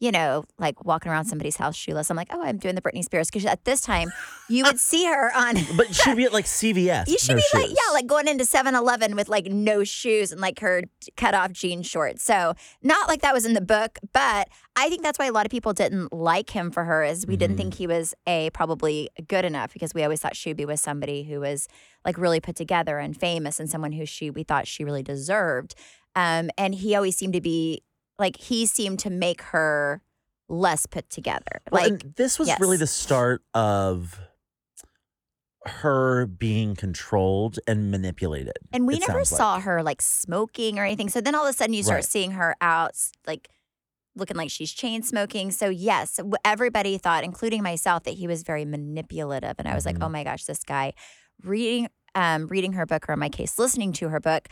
you know, like walking around somebody's house shoeless, I'm like, oh, I'm doing the Britney Spears. Because at this time, you would see her on. But she'd be at like CVS. You should be like, yeah, like going into 7-Eleven with like no shoes and like her cut off jean shorts. So not like that was in the book, but I think that's why a lot of people didn't like him for her is we didn't think he was probably good enough because we always thought she'd be with somebody who was like really put together and famous and someone who we thought she really deserved. And he always seemed to be. Like, he seemed to make her less put together. Well, like, this was really the start of her being controlled and manipulated. And we never saw her, like, smoking or anything. So then all of a sudden you start seeing her out, like, looking like she's chain smoking. So, yes, everybody thought, including myself, that he was very manipulative. And I was like, oh, my gosh, this guy reading her book, or in my case, listening to her book,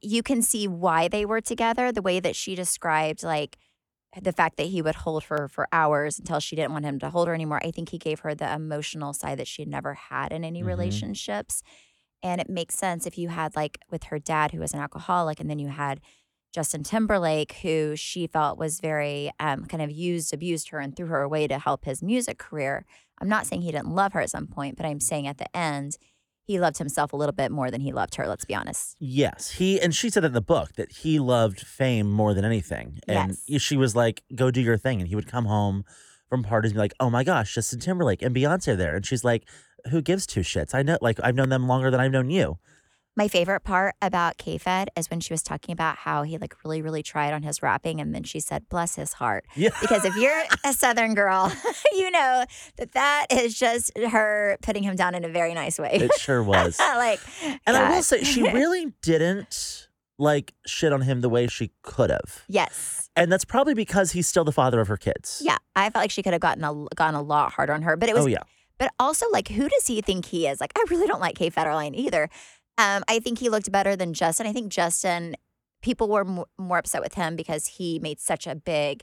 you can see why they were together, the way that she described, like, the fact that he would hold her for hours until she didn't want him to hold her anymore. I think he gave her the emotional side that she had never had in any relationships. And it makes sense if you had, like, with her dad, who was an alcoholic, and then you had Justin Timberlake, who she felt was very kind of abused her and threw her away to help his music career. I'm not saying he didn't love her at some point, but I'm saying at the end, he loved himself a little bit more than he loved her, let's be honest. Yes. And she said in the book that he loved fame more than anything. And she was like, go do your thing. And he would come home from parties and be like, oh my gosh, Justin Timberlake and Beyonce are there. And she's like, who gives two shits? I know, like, I've known them longer than I've known you. My favorite part about K-Fed is when she was talking about how he like really, really tried on his rapping, and then she said, bless his heart. Yeah. Because if you're a Southern girl, you know that is just her putting him down in a very nice way. It sure was. I will say, she really didn't like shit on him the way she could have. Yes. And that's probably because he's still the father of her kids. Yeah. I felt like she could have gone a lot harder on her, but it was. Oh, yeah. But also, like, who does he think he is? Like, I really don't like Kay Federline either. I think he looked better than Justin. I think Justin, people were more upset with him because he made such a big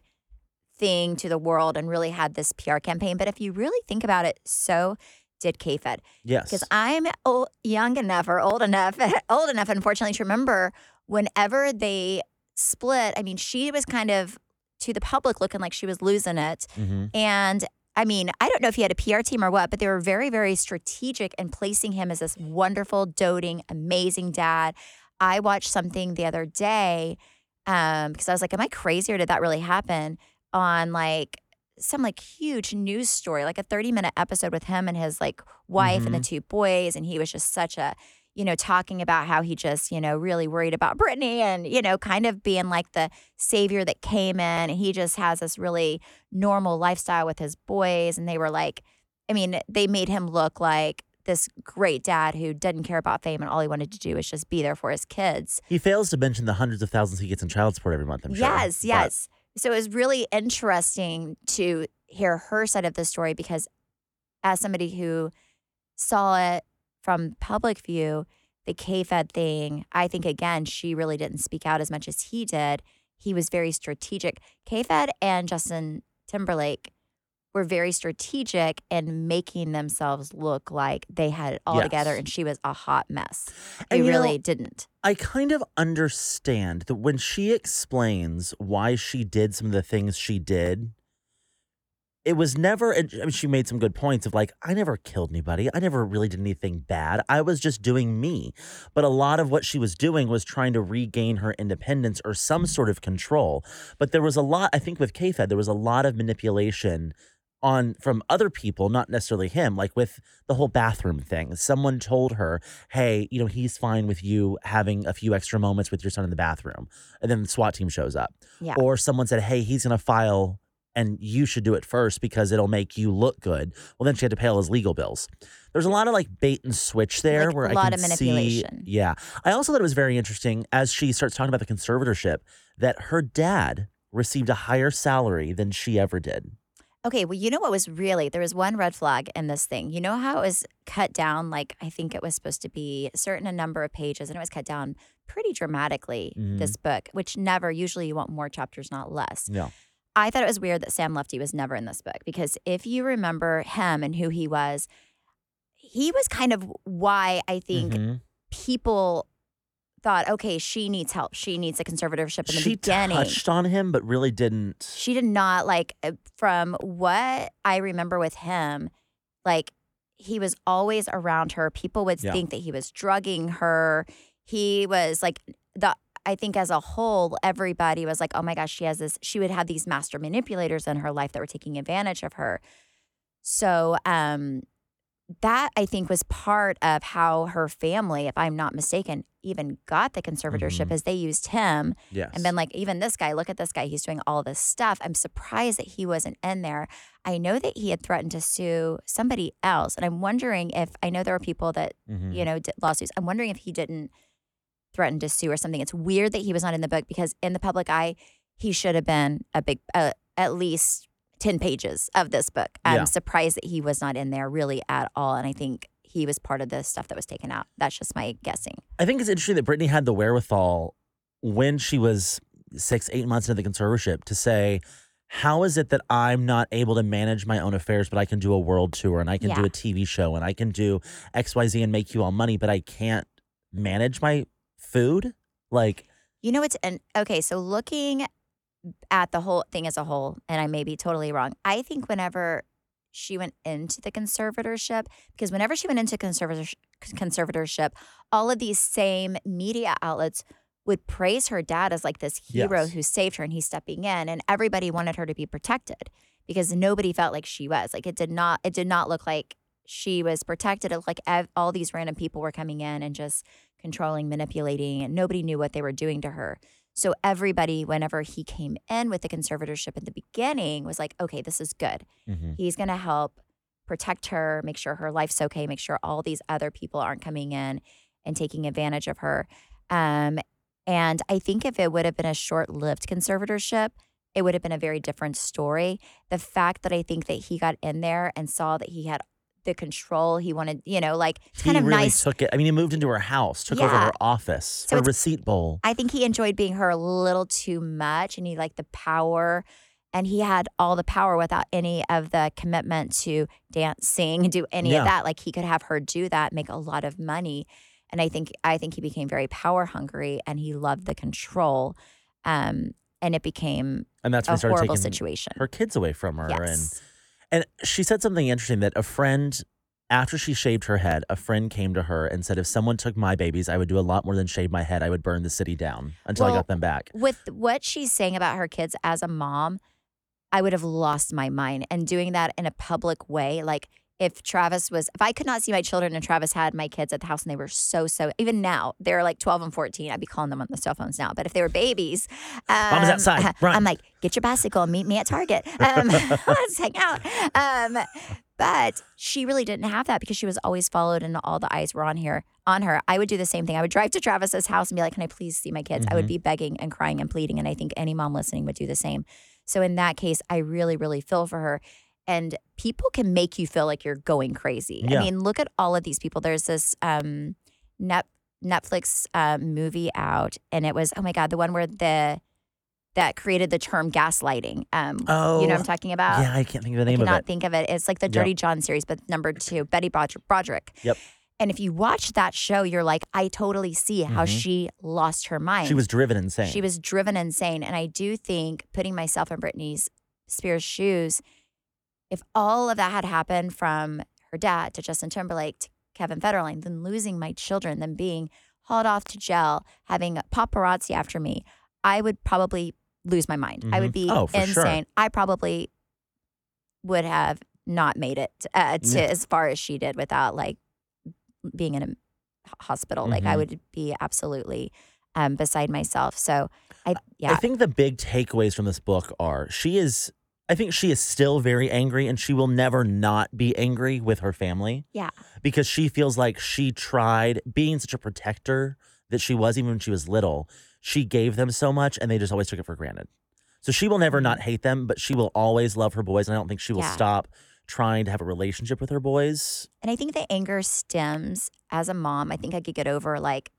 thing to the world and really had this PR campaign. But if you really think about it, so did K-Fed. Yes. Because I'm old enough, unfortunately, to remember whenever they split, I mean, she was kind of, to the public, looking like she was losing it. And I mean, I don't know if he had a PR team or what, but they were very, very strategic in placing him as this wonderful, doting, amazing dad. I watched something the other day because I was like, am I crazy or did that really happen? On like some like huge news story, like a 30-minute episode with him and his like wife and the two boys. And he was just such a, you know, talking about how he just, you know, really worried about Britney and, you know, kind of being like the savior that came in. He just has this really normal lifestyle with his boys. And they were like, I mean, they made him look like this great dad who didn't care about fame and all he wanted to do was just be there for his kids. He fails to mention the hundreds of thousands he gets in child support every month, I'm sure. Yes, yes. But. So it was really interesting to hear her side of the story because as somebody who saw it from public view, the KFED thing, I think, again, she really didn't speak out as much as he did. He was very strategic. KFED and Justin Timberlake were very strategic in making themselves look like they had it all together, and she was a hot mess. They really didn't. I kind of understand that when she explains why she did some of the things she did, it was never, I mean, she made some good points of like, I never killed anybody. I never really did anything bad. I was just doing me. But a lot of what she was doing was trying to regain her independence or some sort of control. But there was a lot, I think with KFED, there was a lot of manipulation on from other people, not necessarily him, like with the whole bathroom thing. Someone told her, hey, you know, he's fine with you having a few extra moments with your son in the bathroom. And then the SWAT team shows up. Yeah. Or someone said, hey, he's going to file and you should do it first because it'll make you look good. Well, then she had to pay all his legal bills. There's a lot of like bait and switch there like where I can see. A lot of manipulation. Yeah. I also thought it was very interesting as she starts talking about the conservatorship that her dad received a higher salary than she ever did. Okay. Well, you know what was really, there was one red flag in this thing. You know how it was cut down? Like I think it was supposed to be a certain number of pages and it was cut down pretty dramatically, this book, which never, usually you want more chapters, not less. No. I thought it was weird that Sam Lutfi was never in this book because if you remember him and who he was kind of why I think people thought, okay, she needs help. She needs a conservatorship in the beginning. She touched on him but really didn't. She did not. Like from what I remember with him, like he was always around her. People would think that he was drugging her. He was like the – I think as a whole, everybody was like, oh my gosh, she has this. She would have these master manipulators in her life that were taking advantage of her. So that I think was part of how her family, if I'm not mistaken, even got the conservatorship as they used him and been like, even this guy, look at this guy. He's doing all this stuff. I'm surprised that he wasn't in there. I know that he had threatened to sue somebody else. And I'm wondering if, I know there were people that, you know, did lawsuits. I'm wondering if he didn't threatened to sue or something. It's weird that he was not in the book because in the public eye, he should have been a big, at least 10 pages of this book. I'm surprised that he was not in there really at all. And I think he was part of the stuff that was taken out. That's just my guessing. I think it's interesting that Britney had the wherewithal when she was 6-8 months into the conservatorship to say, how is it that I'm not able to manage my own affairs, but I can do a world tour and I can do a TV show and I can do XYZ and make you all money, but I can't manage my food? Like, you know, it's an okay. So looking at the whole thing as a whole, and I may be totally wrong. I think whenever she went into the conservatorship, because whenever she went into conservatorship, all of these same media outlets would praise her dad as like this hero who saved her and he's stepping in, and everybody wanted her to be protected because nobody felt like she was. Like it did not look like she was protected. It looked like all these random people were coming in and just controlling, manipulating, and nobody knew what they were doing to her. So everybody, whenever he came in with the conservatorship at the beginning, was like, okay, this is good. He's going to help protect her, make sure her life's okay, make sure all these other people aren't coming in and taking advantage of her. And I think if it would have been a short-lived conservatorship, it would have been a very different story. The fact that I think that he got in there and saw that he had the control he wanted, you know, like it's kind of really nice. Took it. I mean, he moved into her house, took over her office, her receipt bowl. I think he enjoyed being her a little too much, and he liked the power, and he had all the power without any of the commitment to dance, sing, do any of that. Like he could have her do that, make a lot of money, and I think he became very power hungry, and he loved the control, and it became a horrible situation. Her kids away from her, And she said something interesting that a friend, after she shaved her head, a friend came to her and said, if someone took my babies, I would do a lot more than shave my head. I would burn the city down until I got them back. With what she's saying about her kids as a mom, I would have lost my mind. And doing that in a public way, like if I could not see my children and Travis had my kids at the house and they were so, even now, they're like 12 and 14. I'd be calling them on the cell phones now. But if they were babies. Mama's outside. Run. I'm like, get your bicycle and meet me at Target. Let's hang out. But she really didn't have that because she was always followed and all the eyes were on her. I would do the same thing. I would drive to Travis's house and be like, can I please see my kids? Mm-hmm. I would be begging and crying and pleading. And I think any mom listening would do the same. So in that case, I really, really feel for her. And people can make you feel like you're going crazy. Yeah. I mean, look at all of these people. There's this Netflix movie out, and it was, oh, my God, the one where that created the term gaslighting. You know what I'm talking about? Yeah, I can't think of the name of it. I cannot think of it. It's like the Dirty John series, but number 2, Betty Broderick. Yep. And if you watch that show, you're like, I totally see how she lost her mind. She was driven insane. And I do think putting myself in Britney Spears' shoes, if all of that had happened from her dad to Justin Timberlake to Kevin Federline, then losing my children, then being hauled off to jail, having paparazzi after me, I would probably lose my mind. Mm-hmm. I would be insane. Sure. I probably would have not made it to as far as she did without like being in a hospital. Mm-hmm. Like I would be absolutely beside myself. So I think the big takeaways from this book are I think she is still very angry and she will never not be angry with her family. Yeah. Because she feels like she tried being such a protector that she was even when she was little. She gave them so much and they just always took it for granted. So she will never not hate them, but she will always love her boys. And I don't think she will stop trying to have a relationship with her boys. And I think the anger stems as a mom. I think I could get over like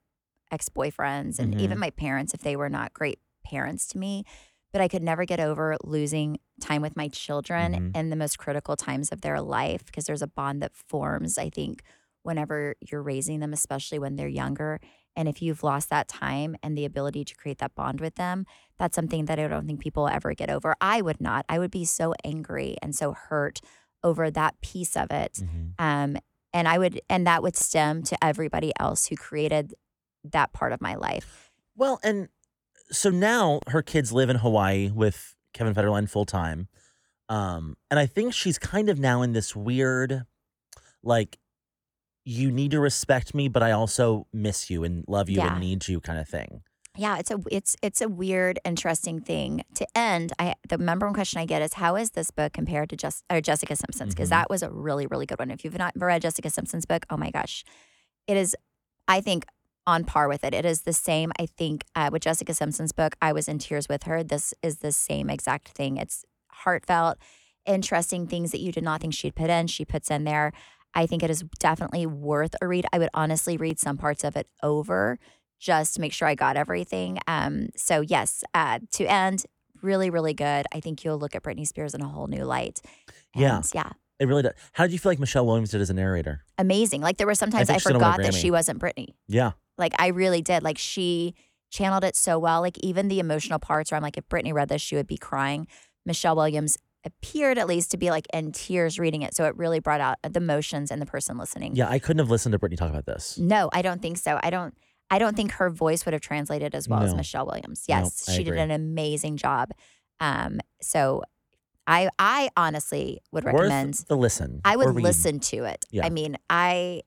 ex-boyfriends and even my parents if they were not great parents to me. But I could never get over losing time with my children in the most critical times of their life because there's a bond that forms, I think, whenever you're raising them, especially when they're younger. And if you've lost that time and the ability to create that bond with them, that's something that I don't think people ever get over. I would not. I would be so angry and so hurt over that piece of it. And that would stem to everybody else who created that part of my life. Well, and so now her kids live in Hawaii with Kevin Federline full time. And I think she's kind of now in this weird, like, you need to respect me, but I also miss you and love you and need you kind of thing. Yeah, it's a weird, interesting thing. To end, the number one question I get is, how is this book compared to Jessica Simpson's? Because that was a really, really good one. If you've not read Jessica Simpson's book, oh my gosh. It is, I think, on par with it. It is the same. I think with Jessica Simpson's book, I was in tears with her. This is the same exact thing. It's heartfelt, interesting things that you did not think she'd put in, she puts in there. I think it is definitely worth a read. I would honestly read some parts of it over just to make sure I got everything. So yes, to end, really, really good. I think you'll look at Britney Spears in a whole new light. And, yeah. It really does. How did you feel like Michelle Williams did as a narrator? Amazing. Like there were sometimes I forgot that she wasn't Britney. Yeah. Like I really did. Like she channeled it so well. Like even the emotional parts where I'm like, if Britney read this, she would be crying. Michelle Williams appeared at least to be like in tears reading it. So it really brought out the emotions and the person listening. Yeah, I couldn't have listened to Britney talk about this. No, I don't think so. I don't think her voice would have translated as well as Michelle Williams. Yes, she did an amazing job. So I honestly would recommend the listen. I would listen to it. Yeah. I mean,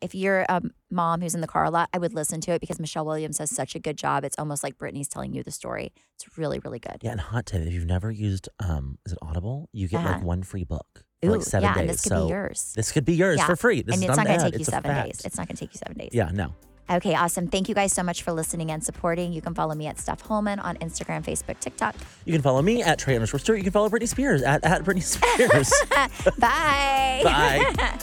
if you're a mom who's in the car a lot, I would listen to it because Michelle Williams does such a good job. It's almost like Britney's telling you the story. It's really, really good. Yeah, and hot tip: if you've never used is it Audible? You get like one free book for like 7 days. And this could be yours. This could be yours for free. This is not going to take you 7 days. It's not going to take you 7 days. Yeah, no. Okay, awesome. Thank you guys so much for listening and supporting. You can follow me at Steph Holman on Instagram, Facebook, TikTok. You can follow me at Trey _Stewart. You can follow Britney Spears at Britney Spears. Bye. Bye.